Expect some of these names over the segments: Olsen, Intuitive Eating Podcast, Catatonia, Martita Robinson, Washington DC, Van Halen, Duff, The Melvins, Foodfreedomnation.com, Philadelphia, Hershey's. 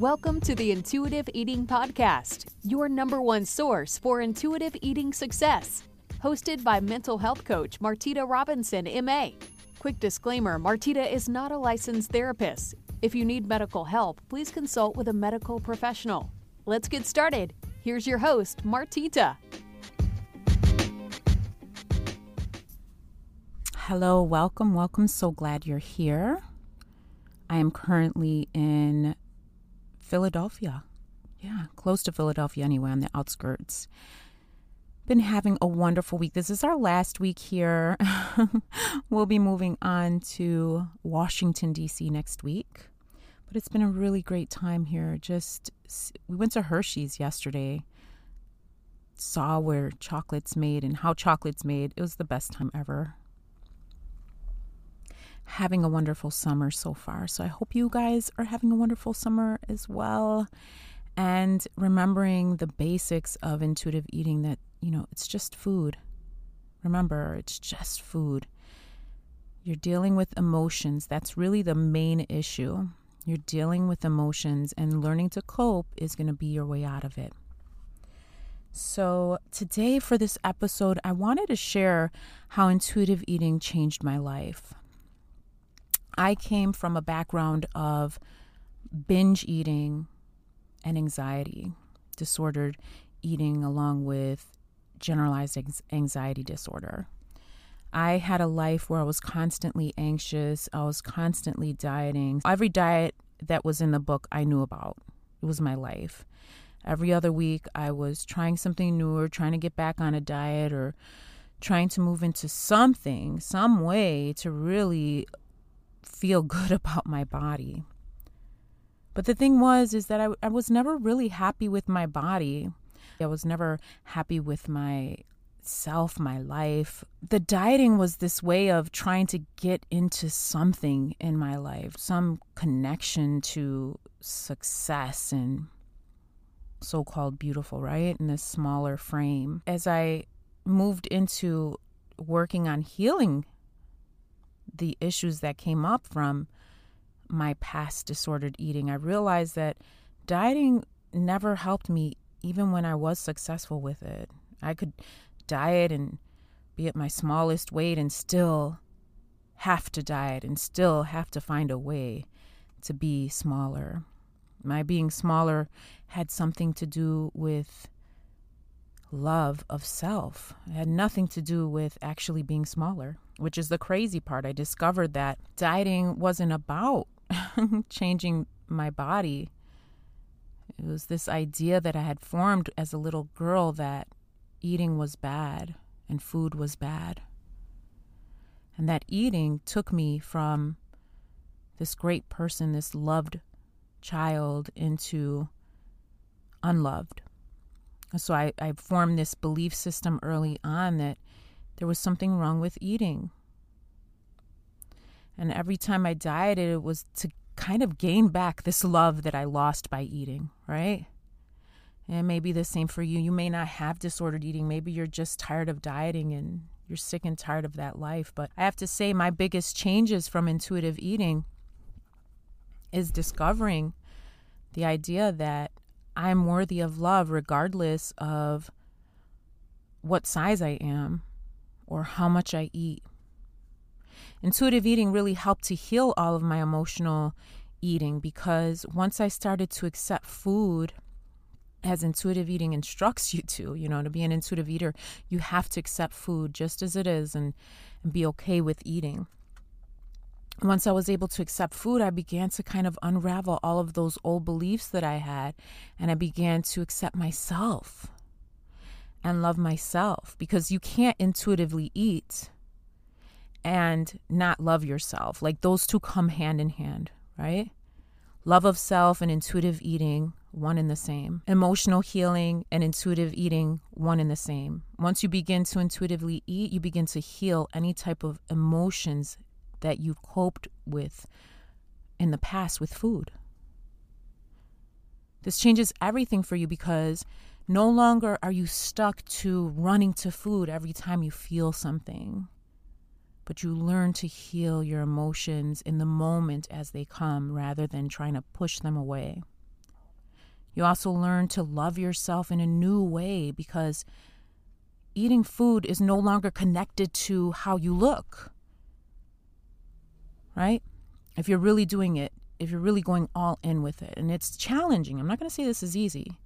Welcome to the Intuitive Eating Podcast, your number one source for intuitive eating success. Hosted by mental health coach Martita Robinson, MA. Quick disclaimer, Martita is not a licensed therapist. If you need medical help, please consult with a medical professional. Let's get started. Here's your host, Martita. Hello, welcome. So glad you're here. I am currently in Philadelphia. Yeah, close to Philadelphia anyway, on the outskirts. Been having a wonderful week. This is our last week here. We'll be moving on to Washington, DC next week. But it's been a really great time here. We went to Hershey's yesterday. Saw where chocolate's made and how chocolate's made. It was the best time ever. Having a wonderful summer so far. So I hope you guys are having a wonderful summer as well. And remembering the basics of intuitive eating that, you know, it's just food. Remember, it's just food. You're dealing with emotions. That's really the main issue. You're dealing with emotions, and learning to cope is going to be your way out of it. So today for this episode, I wanted to share how intuitive eating changed my life. I came from a background of binge eating and anxiety, disordered eating along with generalized anxiety disorder. I had a life where I was constantly anxious. I was constantly dieting. Every diet that was in the book I knew about. It was my life. Every other week I was trying something new or trying to get back on a diet or trying to move into something, some way to really feel good about my body. But the thing was, is that I was never really happy with my body. I was never happy with myself, my life. The dieting was this way of trying to get into something in my life, some connection to success and so-called beautiful, right? In this smaller frame. As I moved into working on healing the issues that came up from my past disordered eating, I realized that dieting never helped me even when I was successful with it. I could diet and be at my smallest weight and still have to diet and still have to find a way to be smaller. My being smaller had something to do with love of self. It had nothing to do with actually being smaller, which is the crazy part. I discovered that dieting wasn't about changing my body. It was this idea that I had formed as a little girl that eating was bad and food was bad. And that eating took me from this great person, this loved child, into unloved. So I formed this belief system early on that there was something wrong with eating. And every time I dieted, it was to kind of gain back this love that I lost by eating, right? And maybe the same for you. You may not have disordered eating. Maybe you're just tired of dieting and you're sick and tired of that life. But I have to say, my biggest changes from intuitive eating is discovering the idea that I'm worthy of love regardless of what size I am or how much I eat. Intuitive eating really helped to heal all of my emotional eating, because once I started to accept food as intuitive eating instructs you to be an intuitive eater, you have to accept food just as it is and be okay with eating. Once I was able to accept food, I began to kind of unravel all of those old beliefs that I had, and I began to accept myself and love myself, because you can't intuitively eat and not love yourself. Like, those two come hand in hand, right? Love of self and intuitive eating, one and the same. Emotional healing and intuitive eating, one and the same. Once you begin to intuitively eat, you begin to heal any type of emotions that you've coped with in the past with food. This changes everything for you because no longer are you stuck to running to food every time you feel something, but you learn to heal your emotions in the moment as they come rather than trying to push them away. You also learn to love yourself in a new way because eating food is no longer connected to how you look, right? If you're really doing it, if you're really going all in with it, and it's challenging. I'm not going to say this is easy.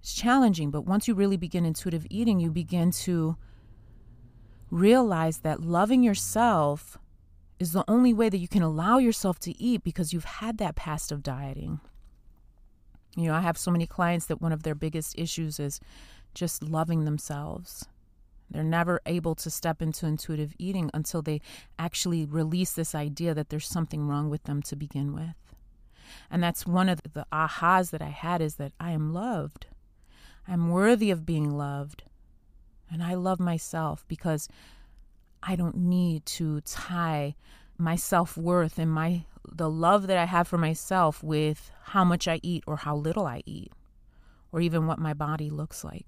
It's challenging, but once you really begin intuitive eating, you begin to realize that loving yourself is the only way that you can allow yourself to eat because you've had that past of dieting. You know, I have so many clients that one of their biggest issues is just loving themselves. They're never able to step into intuitive eating until they actually release this idea that there's something wrong with them to begin with. And that's one of the ahas that I had, is that I am loved. I'm worthy of being loved. And I love myself because I don't need to tie my self-worth and the love that I have for myself with how much I eat or how little I eat or even what my body looks like.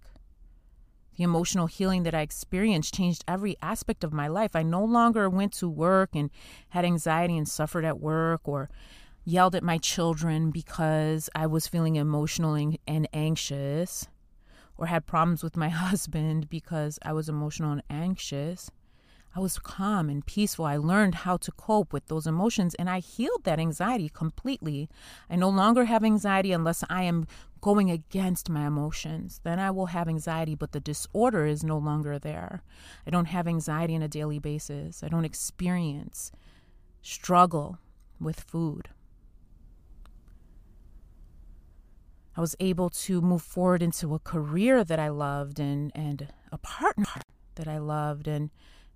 The emotional healing that I experienced changed every aspect of my life. I no longer went to work and had anxiety and suffered at work or yelled at my children because I was feeling emotional and anxious, or had problems with my husband because I was emotional and anxious. I was calm and peaceful. I learned how to cope with those emotions, and I healed that anxiety completely. I no longer have anxiety unless I am going against my emotions. Then I will have anxiety, but the disorder is no longer there. I don't have anxiety on a daily basis. I don't experience struggle with food. I was able to move forward into a career that I loved and a partner that I loved and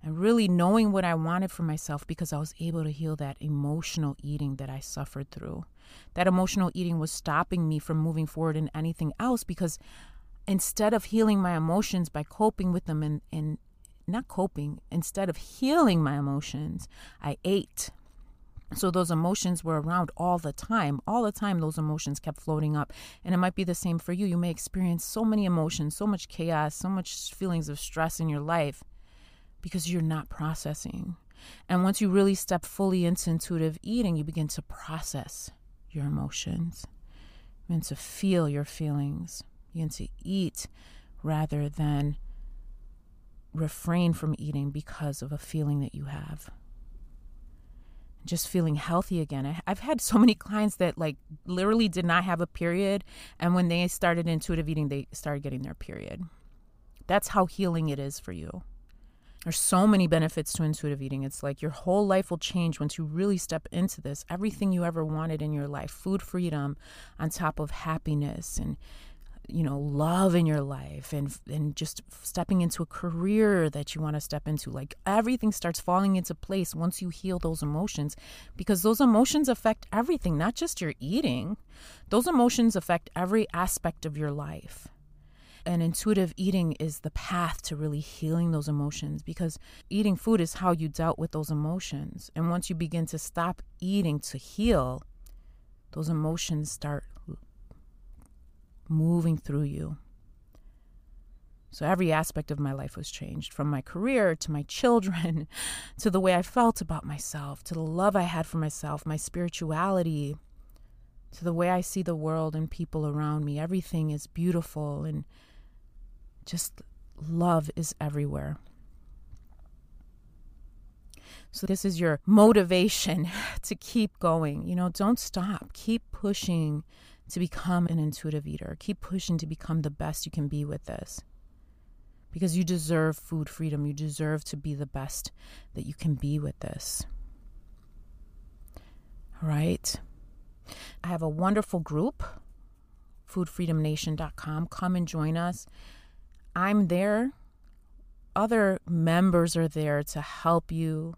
really knowing what I wanted for myself because I was able to heal that emotional eating that I suffered through. That emotional eating was stopping me from moving forward in anything else because instead of healing my emotions by coping with them instead of healing my emotions, I ate. So those emotions were around all the time. All the time, those emotions kept floating up. And it might be the same for you. You may experience so many emotions, so much chaos, so much feelings of stress in your life because you're not processing. And once you really step fully into intuitive eating, you begin to process your emotions. You begin to feel your feelings. You begin to eat rather than refrain from eating because of a feeling that you have. Just feeling healthy again. I've had so many clients that literally did not have a period. And when they started intuitive eating, they started getting their period. That's how healing it is for you. There's so many benefits to intuitive eating. It's like your whole life will change once you really step into this. Everything you ever wanted in your life, food freedom on top of happiness and, you know, love in your life and just stepping into a career that you want to step into. Like everything starts falling into place once you heal those emotions because those emotions affect everything, not just your eating. Those emotions affect every aspect of your life. And intuitive eating is the path to really healing those emotions because eating food is how you dealt with those emotions. And once you begin to stop eating to heal, those emotions start moving through you. So every aspect of my life was changed, from my career to my children, to the way I felt about myself, to the love I had for myself, my spirituality, to the way I see the world and people around me. Everything is beautiful and just love is everywhere. So this is your motivation to keep going. You know, don't stop. Keep pushing to become an intuitive eater. Keep pushing to become the best you can be with this. Because you deserve food freedom. You deserve to be the best that you can be with this. All right. I have a wonderful group, Foodfreedomnation.com. Come and join us. I'm there. Other members are there to help you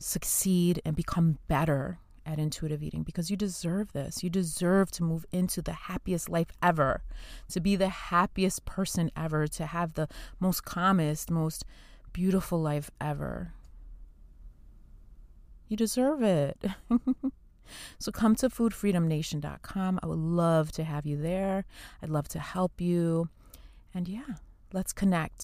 succeed and become better at Intuitive Eating, because you deserve this. You deserve to move into the happiest life ever, to be the happiest person ever, to have the most calmest, most beautiful life ever. You deserve it. So come to foodfreedomnation.com. I would love to have you there. I'd love to help you. And yeah, let's connect.